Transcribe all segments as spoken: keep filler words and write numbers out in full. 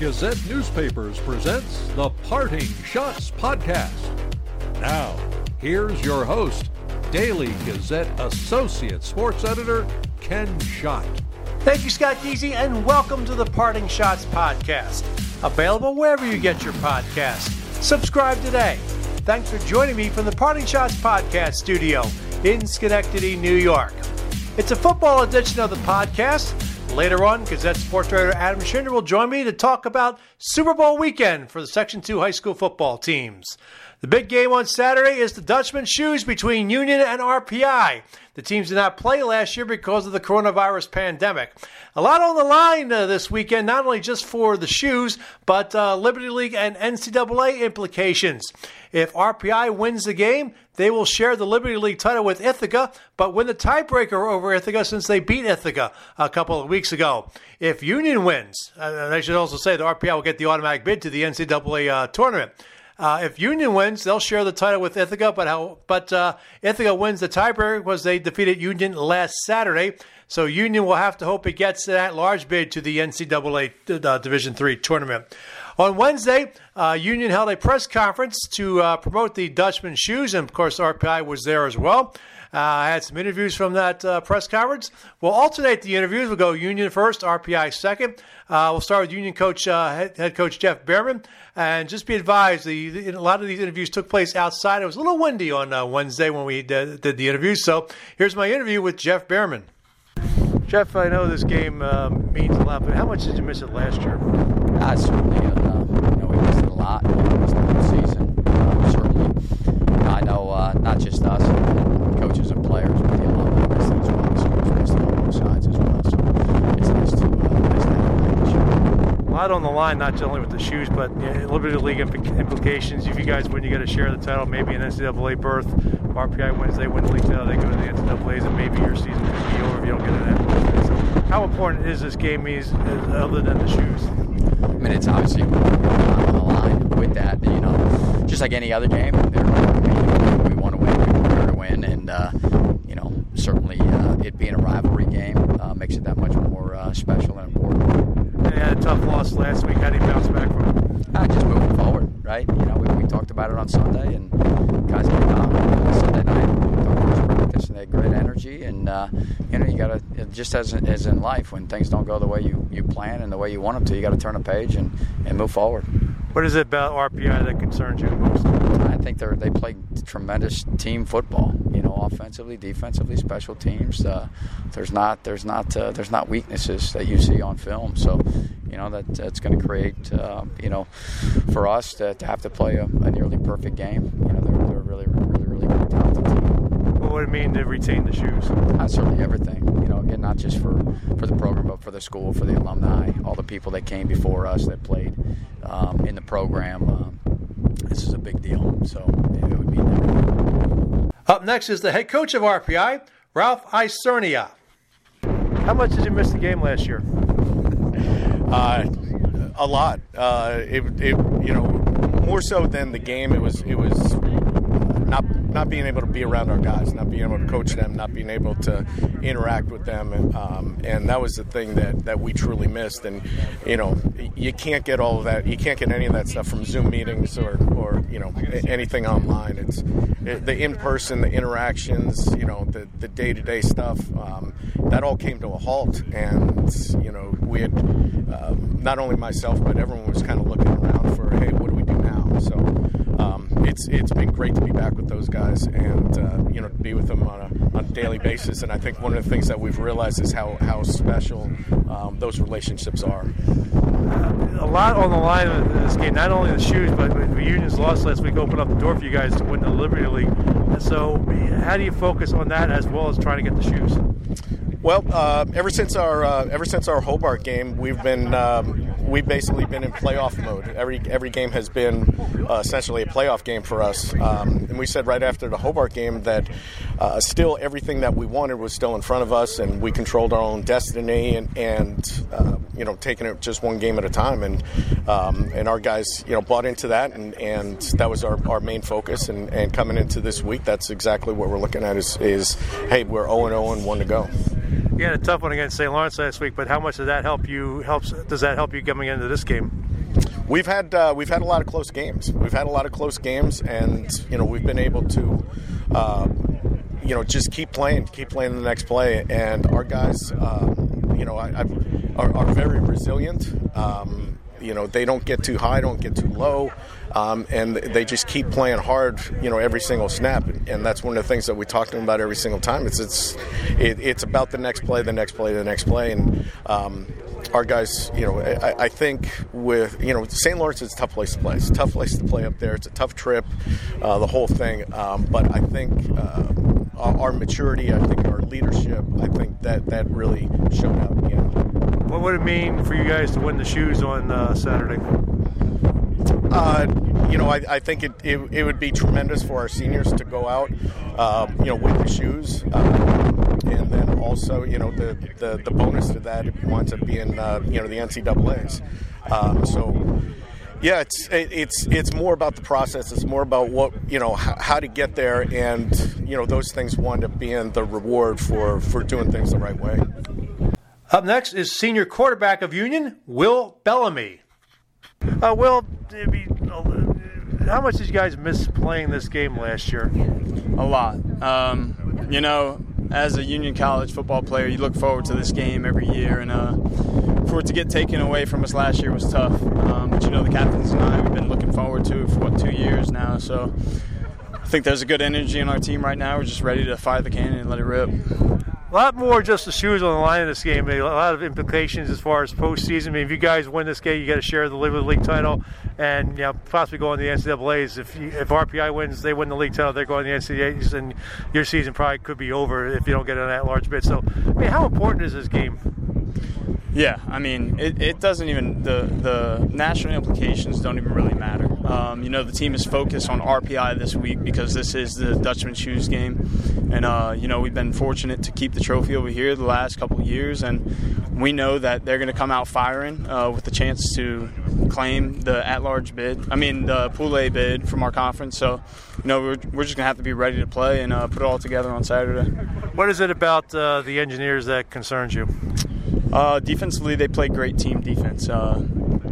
Gazette Newspapers presents the Parting Shots Podcast. Now, here's your host, Daily Gazette Associate Sports Editor, Ken Schott. Thank you, Scott Deasy, and welcome to the Parting Shots Podcast. Available wherever you get your podcasts. Subscribe today. Thanks for joining me from the Parting Shots Podcast studio in Schenectady, New York. It's a football edition of the podcast. Later on, Gazette sports writer Adam Schindler will join me to talk about Super Bowl weekend for the Section two high school football teams. The big game on Saturday is the Dutchman's shoes between Union and R P I. The teams did not play last year because of the coronavirus pandemic. A lot on the line uh, this weekend, not only just for the shoes, but uh, Liberty League and N C double A implications. If R P I wins the game, they will share the Liberty League title with Ithaca, but win the tiebreaker over Ithaca since they beat Ithaca a couple of weeks ago. If Union wins, uh, I should also say the R P I will get the automatic bid to the N C double A uh, tournament. Uh, if Union wins, they'll share the title with Ithaca, but how? But uh, Ithaca wins the tiebreaker because they defeated Union last Saturday. So Union will have to hope it gets that large bid to the N C double A uh, Division three tournament. On Wednesday, uh, Union held a press conference to uh, promote the Dutchman's shoes, and of course R P I was there as well. Uh, I had some interviews from that uh, press conference. We'll alternate the interviews. We'll go Union first, R P I second. Uh, we'll start with Union coach, uh, head, head coach Jeff Behrman. And just be advised, the, the, a lot of these interviews took place outside. It was a little windy on uh, Wednesday when we did, did the interviews. So here's my interview with Jeff Behrman. Jeff, I know this game uh, means a lot, but how much did you miss it last year? I certainly, uh, you know, we missed it a lot over the whole season. Uh, certainly, I know uh, not just us, coaches and players, but the alumni missed it as well. So we've missed it on both sides as well. So it's nice to uh, miss that. A lot on the line, not only with the shoes, but you know, Liberty League implications. If you guys win, you got to share the title, maybe an N C double A berth. R P I wins, they win the league title, they go to the N C double A's, and maybe your season could be over if you don't get an N C double A. So how important is this game, is, is, other than the shoes? I mean, it's obviously important on the line with that, you know, just like any other game. We want to win, we prefer to win, and, uh, you know, certainly uh, it being a rivalry game uh, makes it that much more uh, special and important. They had a tough loss last week. How do you bounce back from it? Uh, just moving forward, right? You know, we, we talked about it on Sunday, and guys came out on Sunday night. And they had great energy, and uh, you know, you got to, just as as in life, when things don't go the way you, you plan and the way you want them to, you got to turn a page and, and move forward. What is it about R P I that concerns you the most? I think they they play tremendous team football. You know, offensively, defensively, special teams. Uh, there's not there's not uh, there's not weaknesses that you see on film. So, you know, that that's going to create uh, you know, for us to, to have to play a, a nearly perfect game. You know, they're, they're really really really really talented team. What would it mean to retain the shoes? Uh, certainly everything. You know, again, not just for, for the program, but for the school, for the alumni, all the people that came before us that played um, in the program. Um, this is a big deal, so it would mean everything. Up next is the head coach of R P I, Ralph Isernia. How much did you miss the game last year? Uh, a lot. Uh, it, it, you know, more so than the game. It was, it was. Not, not being able to be around our guys, not being able to coach them, not being able to interact with them, and, um, and that was the thing that, that we truly missed. And you know, you can't get all of that, you can't get any of that stuff from Zoom meetings or, or you know, anything online. It's it, the in-person, the interactions, you know, the, the day-to-day stuff. Um, that all came to a halt, and you know, we had uh, not only myself, but everyone was kind of looking around for, hey, what do we do now? So. Um, it's it's been great to be back with those guys, and uh, you know, to be with them on a, on a daily basis. And I think one of the things that we've realized is how how special um, those relationships are. A lot on the line in this game, not only the shoes, but the Union's loss last week opened up the door for you guys to win the Liberty League. So how do you focus on that as well as trying to get the shoes? Well, uh, ever since our uh, ever since our Hobart game, we've been um, we've basically been in playoff mode. Every every game has been uh, essentially a playoff game for us. Um, and we said right after the Hobart game that uh, still everything that we wanted was still in front of us, and we controlled our own destiny, and and uh, you know, taking it just one game at a time. And um, and our guys, you know, bought into that, and, and that was our, our main focus. And, and coming into this week, that's exactly what we're looking at. Is is hey, we're oh and oh and one to go. You had a tough one against Saint Lawrence last week, but how much does that help you? Helps does that help you coming into this game? We've had uh, we've had a lot of close games. We've had a lot of close games, and you know we've been able to, uh, you know, just keep playing, keep playing the next play. And our guys, uh, you know, I, I, are, are very resilient. Um, you know, they don't get too high, don't get too low, um, and they just keep playing hard. You know, every single snap, and that's one of the things that we talk to them about every single time. It's it's it, it's about the next play, the next play, the next play, and. Um, Our guys, you know, I, I think with, you know, Saint Lawrence is a tough place to play. It's a tough place to play up there. It's a tough trip, uh, the whole thing. Um, but I think uh, our maturity, I think our leadership, I think that, that really showed up again. What would it mean for you guys to win the shoes on uh, Saturday? Uh, you know, I, I think it, it it would be tremendous for our seniors to go out, uh, you know, with the shoes. Uh, and then also, you know, the, the, the bonus to that winds up being, uh, you know, the N C A As. Uh, so, yeah, it's it, it's it's more about the process. It's more about what, you know, how, how to get there. And, you know, those things wind up being the reward for, for doing things the right way. Up next is senior quarterback of Union, Will Bellamy. Uh, Will, how much did you guys miss playing this game last year? A lot. Um, you know, as a Union College football player, you look forward to this game every year, and uh, for it to get taken away from us last year was tough. Um, but, you know, the captains and I, we've been looking forward to it for, what, two years now. So I think there's a good energy in our team right now. We're just ready to fire the cannon and let it rip. A lot more just the shoes on the line in this game. A lot of implications as far as postseason. I mean, if you guys win this game, you got to share the Liberty League title, and you know possibly go on the N C A As. If you, if R P I wins, they win the league title. They're going to the N C A As, and your season probably could be over if you don't get an at-large bid. So, I mean, how important is this game? Yeah, I mean, it, it doesn't even the the national implications don't even really matter. Um, you know, the team is focused on R P I this week because this is the Dutchman's shoes game. And, uh, you know, we've been fortunate to keep the trophy over here the last couple of years, and we know that they're going to come out firing uh, with the chance to claim the at-large bid, I mean the Pool A bid from our conference. So, you know, we're, we're just going to have to be ready to play and uh, put it all together on Saturday. What is it about uh, the Engineers that concerns you? Uh, defensively, they play great team defense. Uh,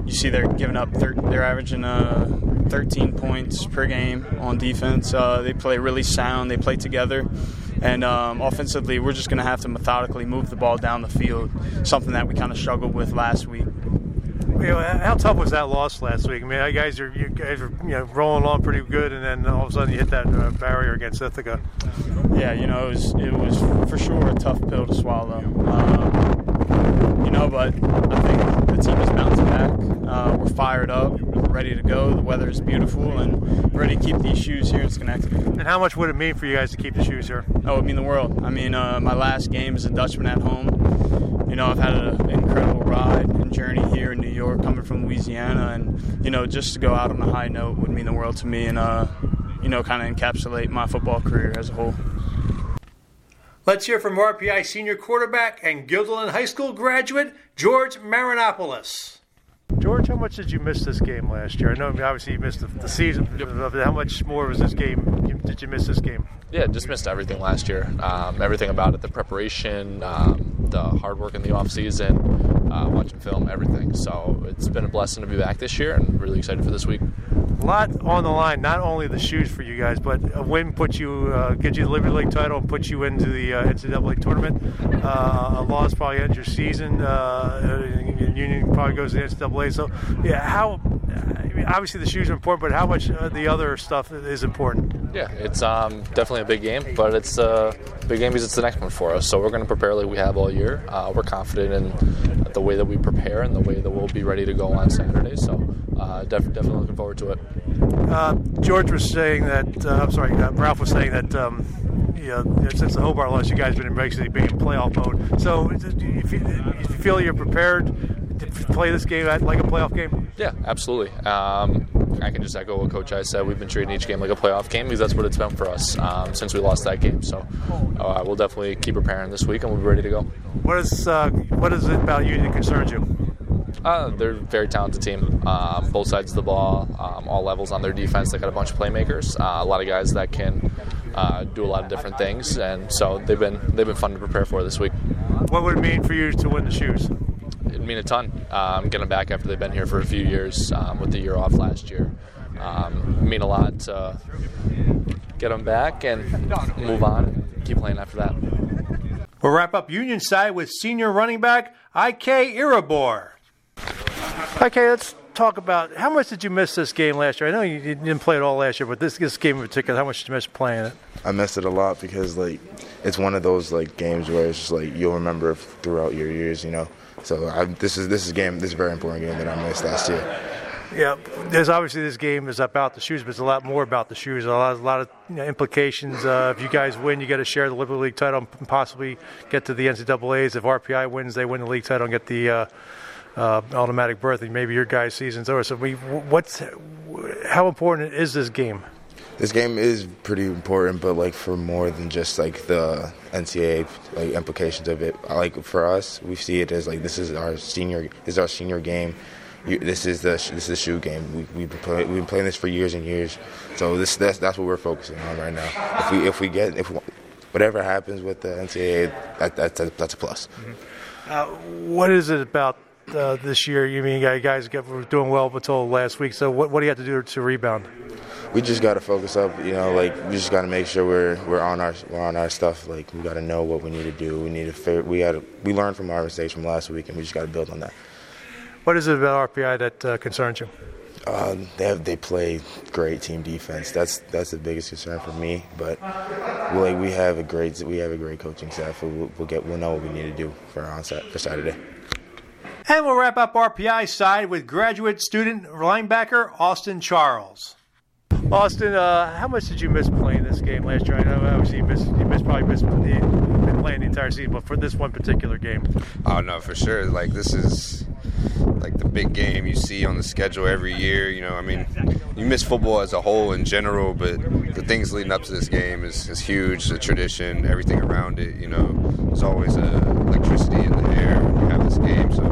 you see they're giving up, thir- they're averaging uh, thirteen points per game on defense. Uh, they play really sound. They play together. And um, offensively, we're just going to have to methodically move the ball down the field, something that we kind of struggled with last week. You know, how tough was that loss last week? I mean, you guys are, you guys are you know, rolling on pretty good, and then all of a sudden you hit that uh, barrier against Ithaca. Yeah, you know, it was, it was for sure a tough pill to swallow. Um, you know, but I think the team has bounced back. Uh, we're fired up, ready to go. The weather is beautiful, and we're ready to keep these shoes here in Schenectady. And how much would it mean for you guys to keep the shoes here? Oh, it would mean the world. I mean, uh, my last game is a Dutchman at home. You know, I've had an incredible ride and journey here in New York, coming from Louisiana, and, you know, just to go out on a high note would mean the world to me and, uh, you know, kind of encapsulate my football career as a whole. Let's hear from R P I senior quarterback and Guilderland High School graduate, George Marinopoulos. George, how much did you miss this game last year? I know obviously you missed the, the season. How much more was this game? Did you miss this game? Yeah, just missed everything last year. Um, everything about it, the preparation, um, the hard work in the offseason, uh, watching film, everything. So it's been a blessing to be back this year, and really excited for this week. A lot on the line, not only the shoes for you guys, but a win puts you, uh, gives you the Liberty League title and puts you into the uh, N C A A tournament. Uh, a loss probably ends your season. Uh, and Union probably goes to the N C A A. So, yeah, how? I mean, obviously the shoes are important, but how much uh, the other stuff is important? Yeah, it's um, definitely a big game, but it's a big game because it's the next one for us. So we're going to prepare like we have all year. Uh, we're confident in the way that we prepare and the way that we'll be ready to go on Saturday. So. Uh, def- definitely looking forward to it. Uh, George was saying that, uh, I'm sorry, uh, Ralph was saying that um, you know, since the Hobart loss, you guys have been basically being in playoff mode. So do you, feel, do you feel you're prepared to play this game like a playoff game? Yeah, absolutely. Um, I can just echo what Coach I said. We've been treating each game like a playoff game because that's what it's been for us um, since we lost that game. So uh, we'll definitely keep preparing this week, and we'll be ready to go. What is, uh, what is it about you that concerns you? Uh, they're a very talented team, um, both sides of the ball, um, all levels on their defense. They got a bunch of playmakers, uh, a lot of guys that can uh, do a lot of different things, and so they've been they've been fun to prepare for this week. What would it mean for you to win the shoes? It wouldn't mean a ton um, getting them back after they've been here for a few years um, with the year off last year. Um, mean a lot to get them back and move on and keep playing after that. We'll wrap up Union side with senior running back I K Irabor. I K, let's talk about how much did you miss this game last year? I know you didn't play it all last year, but this, this game in particular, how much did you miss playing it? I missed it a lot because, like, it's one of those, like, games where it's just, like, you'll remember throughout your years, you know. So I, this is this is game, this is a very important game that I missed last year. Yeah, there's obviously this game is about the shoes, but it's a lot more about the shoes. A lot, a lot of you know, implications. Uh, if you guys win, you got to share the Liberty League title and possibly get to the N C double A's. If R P I wins, they win the league title and get the uh, uh, automatic berth, and maybe your guys' season's over. So, we, what's how important is this game? This game is pretty important, but like for more than just like the N C double A like implications of it. Like for us, we see it as like this is our senior, this is our senior game. You, this is the this is the shoe game. We we've been, play, we've been playing this for years and years. So this that's that's what we're focusing on right now. If we if we get if we, whatever happens with the N C double A, that, that, that that's a plus. Mm-hmm. Uh, what is it about uh, this year? You mean you guys were doing well until last week? So what what do you have to do to rebound? We just got to focus up. You know, like we just got to make sure we're we're on our we're on our stuff. Like we got to know what we need to do. We need to figure, we got we learned from our mistakes from last week, and we just got to build on that. What is it about R P I that uh, concerns you? Uh, they have, they play great team defense. That's that's the biggest concern for me. But like we have a great we have a great coaching staff. We'll, we'll get we'll know what we need to do for our onset for Saturday. And we'll wrap up R P I's side with graduate student linebacker Austin Charles. Austin, uh, how much did you miss playing this game last year? I know obviously you missed you missed probably missed the, been playing the entire season, but for this one particular game. Oh no, for sure. Like this is. Like the big game you see on the schedule every year, you know, I mean, you miss football as a whole in general, but the things leading up to this game is, is huge, the tradition, everything around it, you know, there's always uh, electricity in the air when you have this game, so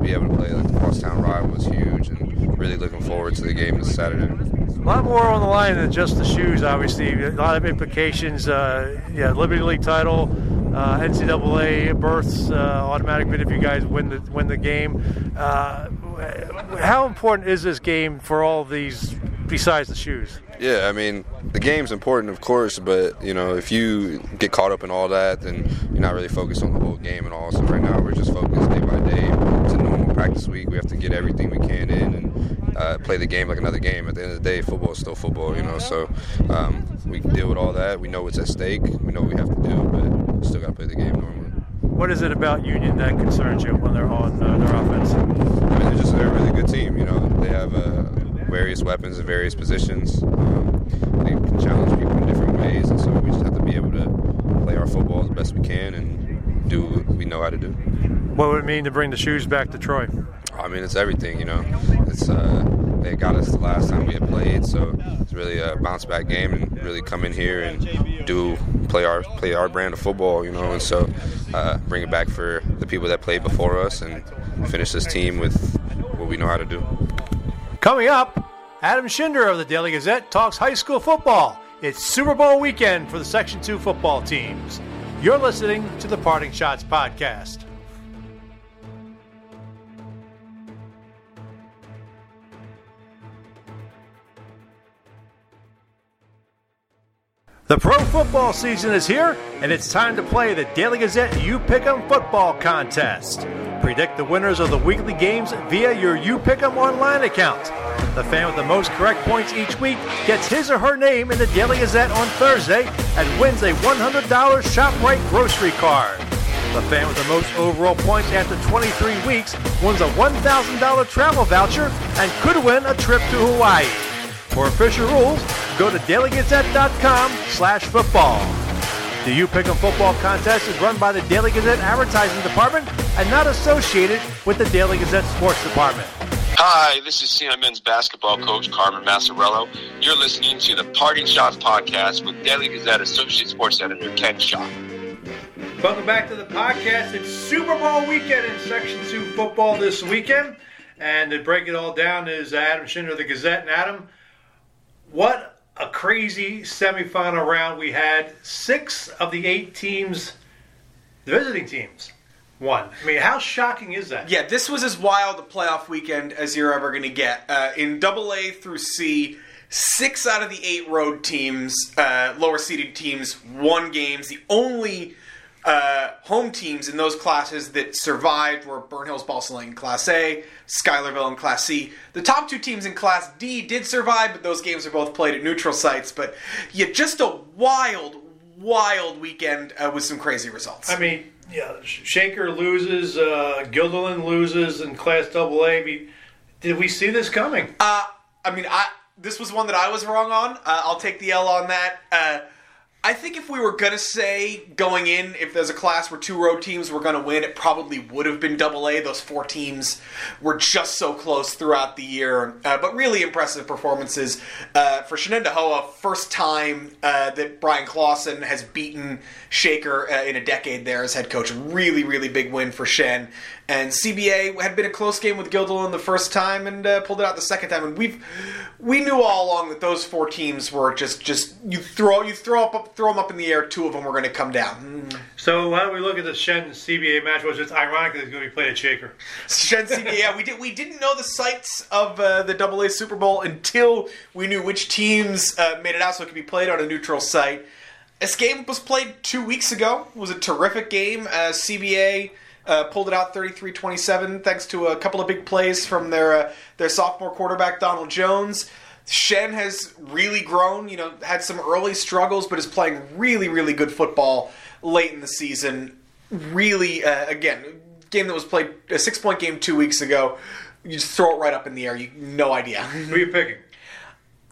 be able to play like the Crosstown rival is huge, and really looking forward to the game this Saturday. A lot more on the line than just the shoes, obviously, a lot of implications, uh, yeah, Liberty League title, Uh, N C double A berths uh, automatic bid if you guys win the win the game. Uh, how important is this game for all these besides the shoes? Yeah, I mean the game's important, of course, but you know if you get caught up in all that, then you're not really focused on the whole game and all. So right now we're just focused day by day. It's a normal practice week. We have to get everything we can in and uh, play the game like another game. At the end of the day, football is still football, you know. So um, we can deal with all that. We know what's at stake. We know what we have to do, but. Still got to play the game normally. What is it about Union that concerns you when they're on uh, their offense? I mean, they're just they're a really good team. You know, they have uh, various weapons in various positions. Um, they can challenge people in different ways, and so we just have to be able to play our football the best we can and do what we know how to do. What would it mean to bring the shoes back to Troy? I mean, it's everything. You know, it's uh, they got us the last time we had played, so it's really a bounce back game and really come in here and do. Play our play our brand of football, you know, and so uh, bring it back for the people that played before us and finish this team with what we know how to do. Coming up, Adam Schindler of the Daily Gazette talks high school football. It's Super Bowl weekend for the Section two football teams. You're listening to the Parting Shots podcast. The pro football season is here, and it's time to play the Daily Gazette You Pick'em Football Contest. Predict the winners of the weekly games via your You Pick'em online account. The fan with the most correct points each week gets his or her name in the Daily Gazette on Thursday and wins a one hundred dollars ShopRite grocery card. The fan with the most overall points after twenty-three weeks wins a one thousand dollars travel voucher and could win a trip to Hawaii. For official rules, go to dailygazette.com slash football. The You Pick'em Football Contest is run by the Daily Gazette Advertising Department and not associated with the Daily Gazette Sports Department. Hi, this is C M Men's basketball coach Carmen Massarello. You're listening to the Parting Shots podcast with Daily Gazette Associate Sports Editor Ken Schott. Welcome back to the podcast. It's Super Bowl weekend in Section two football this weekend. And to break it all down is Adam Schindler of the Gazette. And Adam, what a crazy semifinal round we had. Six of the eight teams, the visiting teams, one. I mean, how shocking is that? Yeah, this was as wild a playoff weekend as you're ever going to get. Uh, in double A through C, six out of the eight road teams, uh, lower-seeded teams, won games. The only uh, home teams in those classes that survived were Burnhills-Ballston Lake in Class A, Schuylerville in Class C. The top two teams in Class D did survive, but those games are both played at neutral sites. But yeah, just a wild, wild weekend uh, with some crazy results. I mean... Yeah, Shaker loses, uh, Guilderland loses in Class double A. I mean, did we see this coming? Uh, I mean, I this was one that I was wrong on. Uh, I'll take the L on that. Uh, I think if we were going to say going in, if there's a class where two road teams were going to win, it probably would have been double A. Those four teams were just so close throughout the year. Uh, but really impressive performances. Uh, for Shenandoah, first time uh, that Brian Clausen has beaten Shaker uh, in a decade there as head coach. Really, really big win for Shen. And C B A had been a close game with Guilderland the first time and uh, pulled it out the second time. And we've we knew all along that those four teams were just just you throw you throw up, up throw them up in the air. Two of them were going to come down. So how do we look at the Shen C B A match? Which it's ironic that it's going to be played at Shaker. Shen C B A. Yeah, we did we didn't know the sites of uh, the double A Super Bowl until we knew which teams uh, made it out, so it could be played on a neutral site. This game was played two weeks ago. It was a terrific game. Uh, C B A. Uh, pulled it out thirty-three twenty-seven thanks to a couple of big plays from their uh, their sophomore quarterback, Donald Jones. Shen has really grown, you know, had some early struggles, but is playing really, really good football late in the season. Really, uh, again, game that was played, a six-point game two weeks ago. You just throw it right up in the air. You no idea. Who are you picking?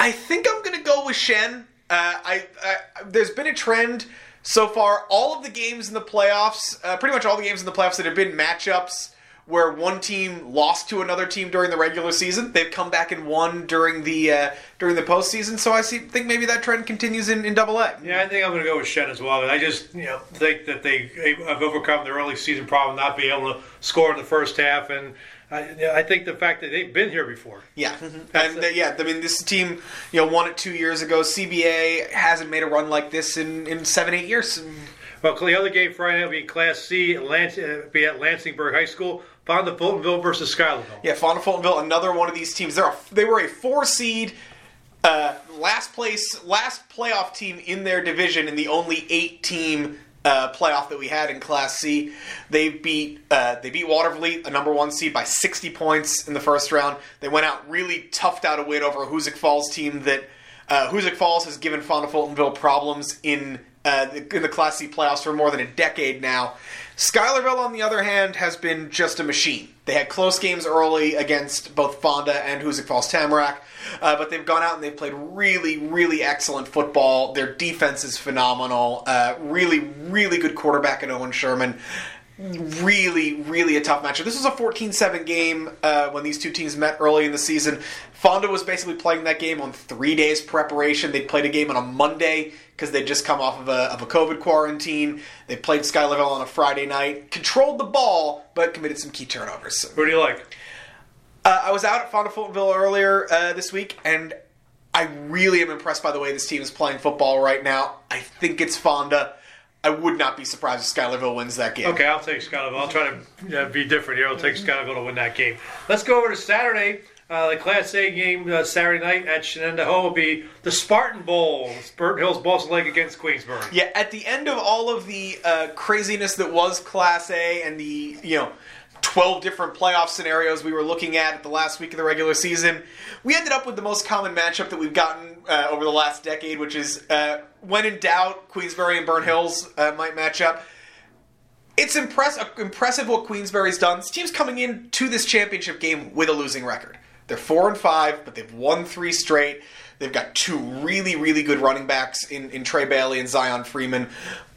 I think I'm going to go with Shen. Uh, I, I there's been a trend... So far, all of the games in the playoffs, uh, pretty much all the games in the playoffs that have been matchups where one team lost to another team during the regular season, they've come back and won during the uh, during the postseason. So I see, think maybe that trend continues in, in double A. Yeah, I think I'm going to go with Shen as well. I just you know think that they have overcome their early season problem, not being able to score in the first half, and I, I think the fact that they've been here before. Yeah, and uh, yeah, I mean this team, you know, won it two years ago. C B A hasn't made a run like this in, in seven, eight years. Well, the other game Friday will be Class C. Lance, uh, be at Lansingburg High School. Fonda-Fultonville versus Schuylerville. Yeah, Fonda-Fultonville, another one of these teams. They're a, they were a four seed, uh, last place, last playoff team in their division, and the only eight team. Uh, playoff that we had in Class C. They beat uh, they beat Watervliet, a number one seed, by sixty points in the first round. They went out really toughed out a win over a Hoosick Falls team that uh, Hoosick Falls has given Fonda-Fultonville problems in uh, the, in the Class C playoffs for more than a decade now. Schuylerville, on the other hand, has been just a machine. They had close games early against both Fonda and Hoosick Falls Tamarack, uh, but they've gone out and they've played really, really excellent football. Their defense is phenomenal. Uh, really, really good quarterback in Owen Sherman. Really, really a tough matchup. This was a fourteen seven game uh, when these two teams met early in the season. Fonda was basically playing that game on three days preparation. They played a game on a Monday because they'd just come off of a, of a COVID quarantine. They played Schuylerville on a Friday night, controlled the ball, but committed some key turnovers. So, who do you like? Uh, I was out at Fonda-Fultonville earlier uh, this week, and I really am impressed by the way this team is playing football right now. I think it's Fonda. I would not be surprised if Schuylerville wins that game. Okay, I'll take Schuylerville. I'll try to uh, be different here. I'll take Schuylerville to win that game. Let's go over to Saturday. Uh, the Class A game uh, Saturday night at Shenandoah will be the Spartan Bowl. Burnhills-Ballston Lake against Queensbury. Yeah, at the end of all of the uh, craziness that was Class A and the, you know, twelve different playoff scenarios we were looking at at the last week of the regular season, we ended up with the most common matchup that we've gotten uh, over the last decade, which is uh, when in doubt, Queensbury and Burnhills uh, might match up. It's impress- impressive what Queensbury's done. This team's coming in to this championship game with a losing record. They're four and five, but they've won three straight. They've got two really, really good running backs in, in Trey Bailey and Zion Freeman.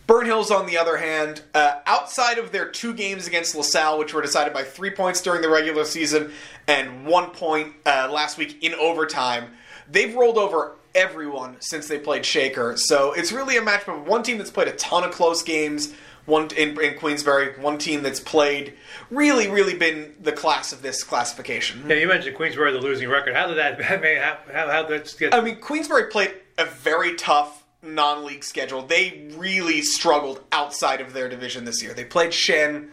Burnhills, on the other hand, uh, outside of their two games against LaSalle, which were decided by three points during the regular season and one point uh, last week in overtime, they've rolled over everyone since they played Shaker. So it's really a matchup of one team that's played a ton of close games one in, in Queensbury, one team that's played, really, really been the class of this classification. Yeah, you mentioned Queensbury, the losing record. How did that, I mean, how, how, how did that get... I mean, Queensbury played a very tough non-league schedule. They really struggled outside of their division this year. They played Shen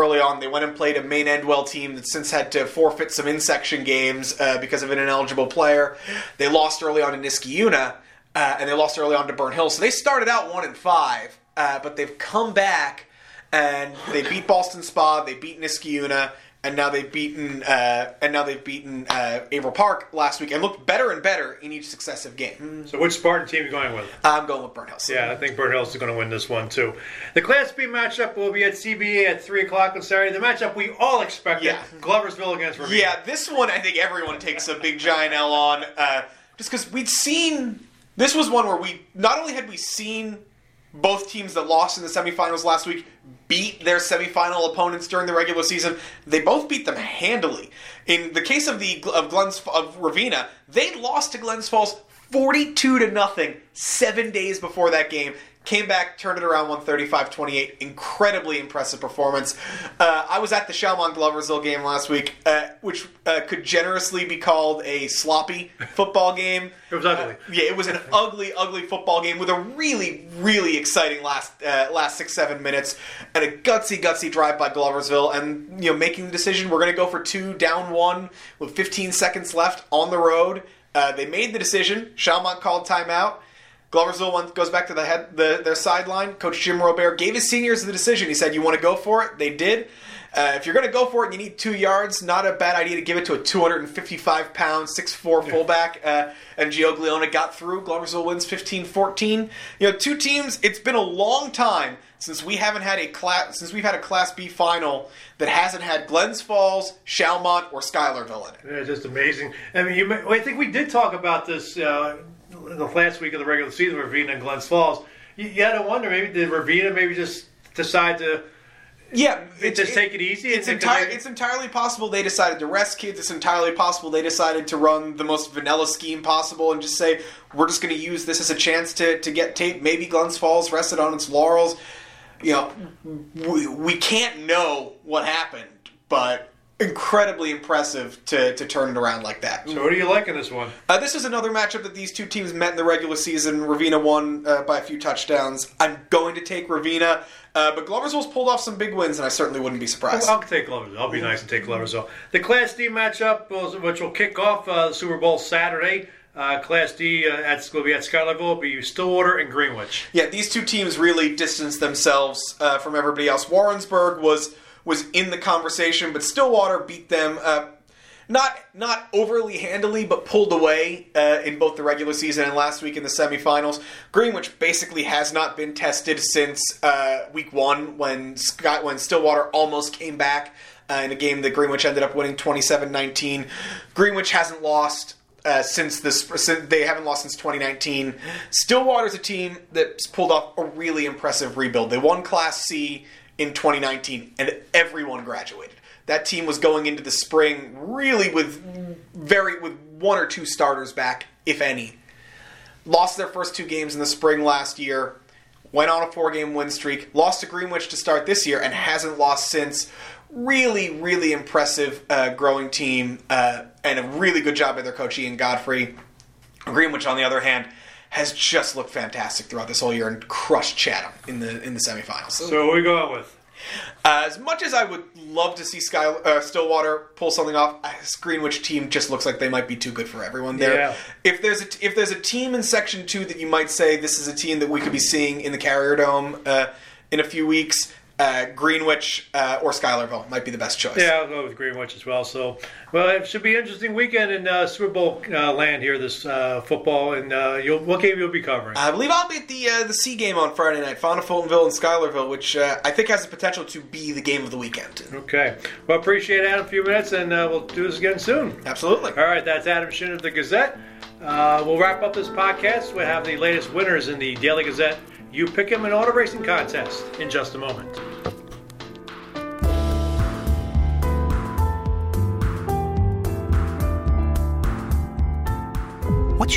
early on. They went and played a main Endwell team that since had to forfeit some in-section games uh, because of an ineligible player. They lost early on to Niskayuna, uh, and they lost early on to Burnhills. So they started out one and five, uh, but they've come back, and they beat Boston Spa, they beat Niskayuna, and now they've beaten uh, and now they've beaten uh, Averill Park last week and looked better and better in each successive game. So which Spartan team are you going with? I'm going with Burnhills. Yeah, I think Burnhills is going to win this one too. The Class B matchup will be at C B A at three o'clock on Saturday. The matchup we all expected, yeah. Gloversville against Ravina. Yeah, this one I think everyone takes a big giant L on uh, just because we'd seen – this was one where we – not only had we seen – both teams that lost in the semifinals last week beat their semifinal opponents during the regular season. They both beat them handily. In the case of the of Glens of Ravina, they lost to Glens Falls forty-two to nothing seven days before that game. Came back, turned it around, won thirty-five twenty-eight. Incredibly impressive performance. Uh, I was at the Shalmont Gloversville game last week, uh, which uh, could generously be called a sloppy football game. It was ugly. Uh, yeah, it was an ugly, ugly football game with a really, really exciting last uh, last six, seven minutes and a gutsy, gutsy drive by Gloversville. And you know, making the decision, we're going to go for two, down one, with fifteen seconds left on the road. Uh, they made the decision. Shalmont called timeout. Gloversville goes back to the head, the, their sideline. Coach Jim Robert gave his seniors the decision. He said, you want to go for it? They did. Uh, if you're going to go for it and you need two yards, not a bad idea to give it to a two hundred fifty-five pound, six foot four yeah. fullback. Uh, and Giuglione got through. Gloversville wins fifteen fourteen. You know, two teams, it's been a long time since we haven't had a class, since we've had a Class B final that hasn't had Glens Falls, Shalmont, or Schuylerville in it. Yeah, just amazing. I mean, you may, I think we did talk about this uh, the last week of the regular season, Ravina and Glens Falls. You, you had to wonder, maybe did Ravina maybe just decide to yeah, it, just it, take it easy? It's, entire, they, it's entirely possible they decided to rest kids. It's entirely possible they decided to run the most vanilla scheme possible and just say, we're just going to use this as a chance to, to get tape. Maybe Glens Falls rested on its laurels. You know, we, we can't know what happened, but incredibly impressive to, to turn it around like that. So what do you like in this one? Uh, this is another matchup that these two teams met in the regular season. Ravina won uh, by a few touchdowns. I'm going to take Ravina, uh, but Gloversville's pulled off some big wins, and I certainly wouldn't be surprised. Well, I'll take Gloversville. I'll be nice and take Gloversville. The Class D matchup, which will kick off uh, Super Bowl Saturday, Uh, Class D uh, at will be at Schuylerville, will be Stillwater and Greenwich. Yeah, these two teams really distanced themselves uh, from everybody else. Warrensburg was was in the conversation, but Stillwater beat them uh, not not overly handily, but pulled away uh, in both the regular season and last week in the semifinals. Greenwich basically has not been tested since uh, week one when Scott when Stillwater almost came back uh, in a game that Greenwich ended up winning twenty-seven nineteen. Greenwich hasn't lost. Uh, since this, since they haven't lost since twenty nineteen. Stillwater's a team that's pulled off a really impressive rebuild. They won Class C in twenty nineteen, and everyone graduated. That team was going into the spring really with very with one or two starters back, if any. Lost their first two games in the spring last year. Went on a four-game win streak. Lost to Greenwich to start this year, and hasn't lost since. Really, really impressive uh, growing team uh, and a really good job by their coach, Ian Godfrey. Greenwich, on the other hand, has just looked fantastic throughout this whole year and crushed Chatham in the in the semifinals. So what are we going with? Uh, as much as I would love to see Sky, uh, Stillwater pull something off, this Greenwich team just looks like they might be too good for everyone there. Yeah. If there's a, if there's a team in Section two that you might say this is a team that we could be seeing in the Carrier Dome uh, in a few weeks, Uh, Greenwich uh, or Schuylerville might be the best choice. Yeah, I'll go with Greenwich as well. So, well, it should be an interesting weekend in uh, Super Bowl uh, land here this uh, football. And uh, you'll, what game you'll be covering? I believe I'll be at the uh, the C game on Friday night, Fonda-Fultonville and Schuylerville, which uh, I think has the potential to be the game of the weekend. Okay. Well, appreciate Adam a few minutes, and uh, we'll do this again soon. Absolutely. All right, that's Adam Schindler of the Gazette. Uh, we'll wrap up this podcast. We'll have the latest winners in the Daily Gazette You Pick 'em an auto racing contest in just a moment. What's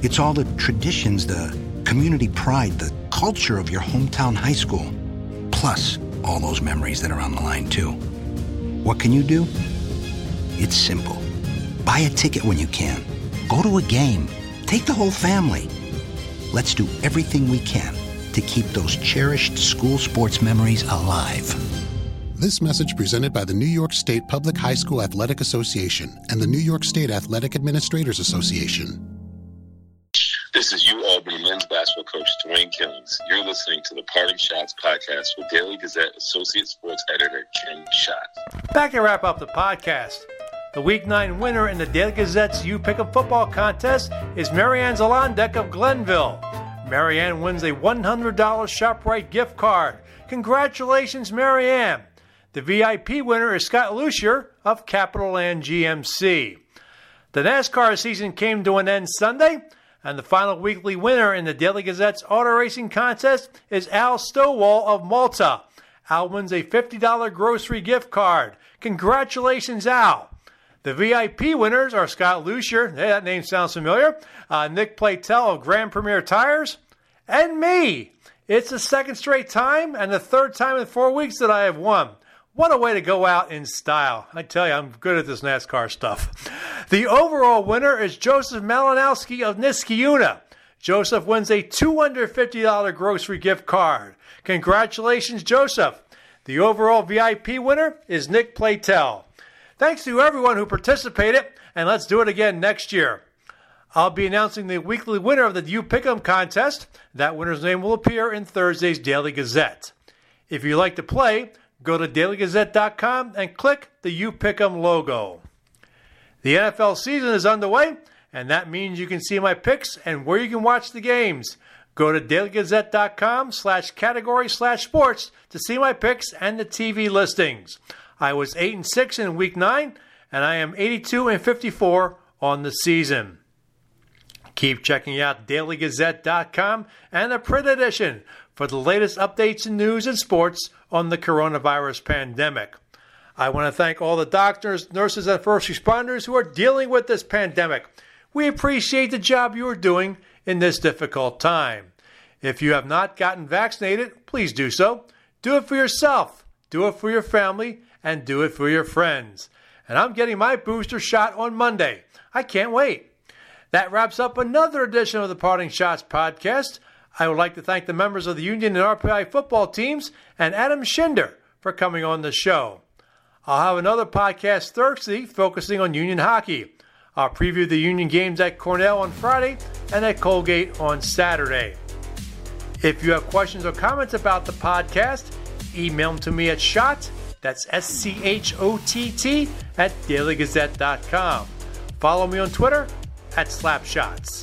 It's all the traditions, the community pride, the culture of your hometown high school, plus all those memories that are on the line, too. What can you do? It's simple. Buy a ticket when you can. Go to a game. Take the whole family. Let's do everything we can to keep those cherished school sports memories alive. This message presented by the New York State Public High School Athletic Association and the New York State Athletic Administrators Association. This is U Albany men's basketball coach Dwayne Killings. You're listening to the Parting Shots podcast with Daily Gazette Associate Sports Editor Ken Schott. Back to wrap up the podcast. The Week nine winner in the Daily Gazette's You Pick 'em Football Contest is Marianne Zalondek of Glenville. Marianne wins a one hundred dollars ShopRite gift card. Congratulations, Marianne. The V I P winner is Scott Lucier of Capital Land G M C. The NASCAR season came to an end Sunday, and the final weekly winner in the Daily Gazette's auto racing contest is Al Stowell of Malta. Al wins a fifty dollars grocery gift card. Congratulations, Al. The V I P winners are Scott Lucier, hey, that name sounds familiar, uh, Nick Plateau of Grand Premier Tires, and me. It's the second straight time and the third time in four weeks that I have won. What a way to go out in style. I tell you, I'm good at this NASCAR stuff. The overall winner is Joseph Malinowski of Niskayuna. Joseph wins a two hundred fifty dollars grocery gift card. Congratulations, Joseph. The overall V I P winner is Nick Platel. Thanks to everyone who participated, and let's do it again next year. I'll be announcing the weekly winner of the You Pick 'em contest. That winner's name will appear in Thursday's Daily Gazette. If you like to play, go to daily gazette dot com and click the You Pick 'em logo. The N F L season is underway, and that means you can see my picks and where you can watch the games. Go to daily gazette dot com slash category slash sports to see my picks and the T V listings. I was eight and six in Week nine, and I am eighty-two and fifty-four on the season. Keep checking out daily gazette dot com and the print edition for the latest updates and news and sports on the coronavirus pandemic. I want to thank all the doctors, nurses, and first responders who are dealing with this pandemic. We appreciate the job you are doing in this difficult time. If you have not gotten vaccinated, please do so. Do it for yourself, do it for your family, and do it for your friends. And I'm getting my booster shot on Monday. I can't wait. That wraps up another edition of the Parting Shots podcast. I would like to thank the members of the Union and R P I football teams and Adam Schindler for coming on the show. I'll have another podcast Thursday focusing on Union hockey. I'll preview the Union games at Cornell on Friday and at Colgate on Saturday. If you have questions or comments about the podcast, email them to me at Schott, that's S C H O T T, at daily gazette dot com. Follow me on Twitter at Slapshots.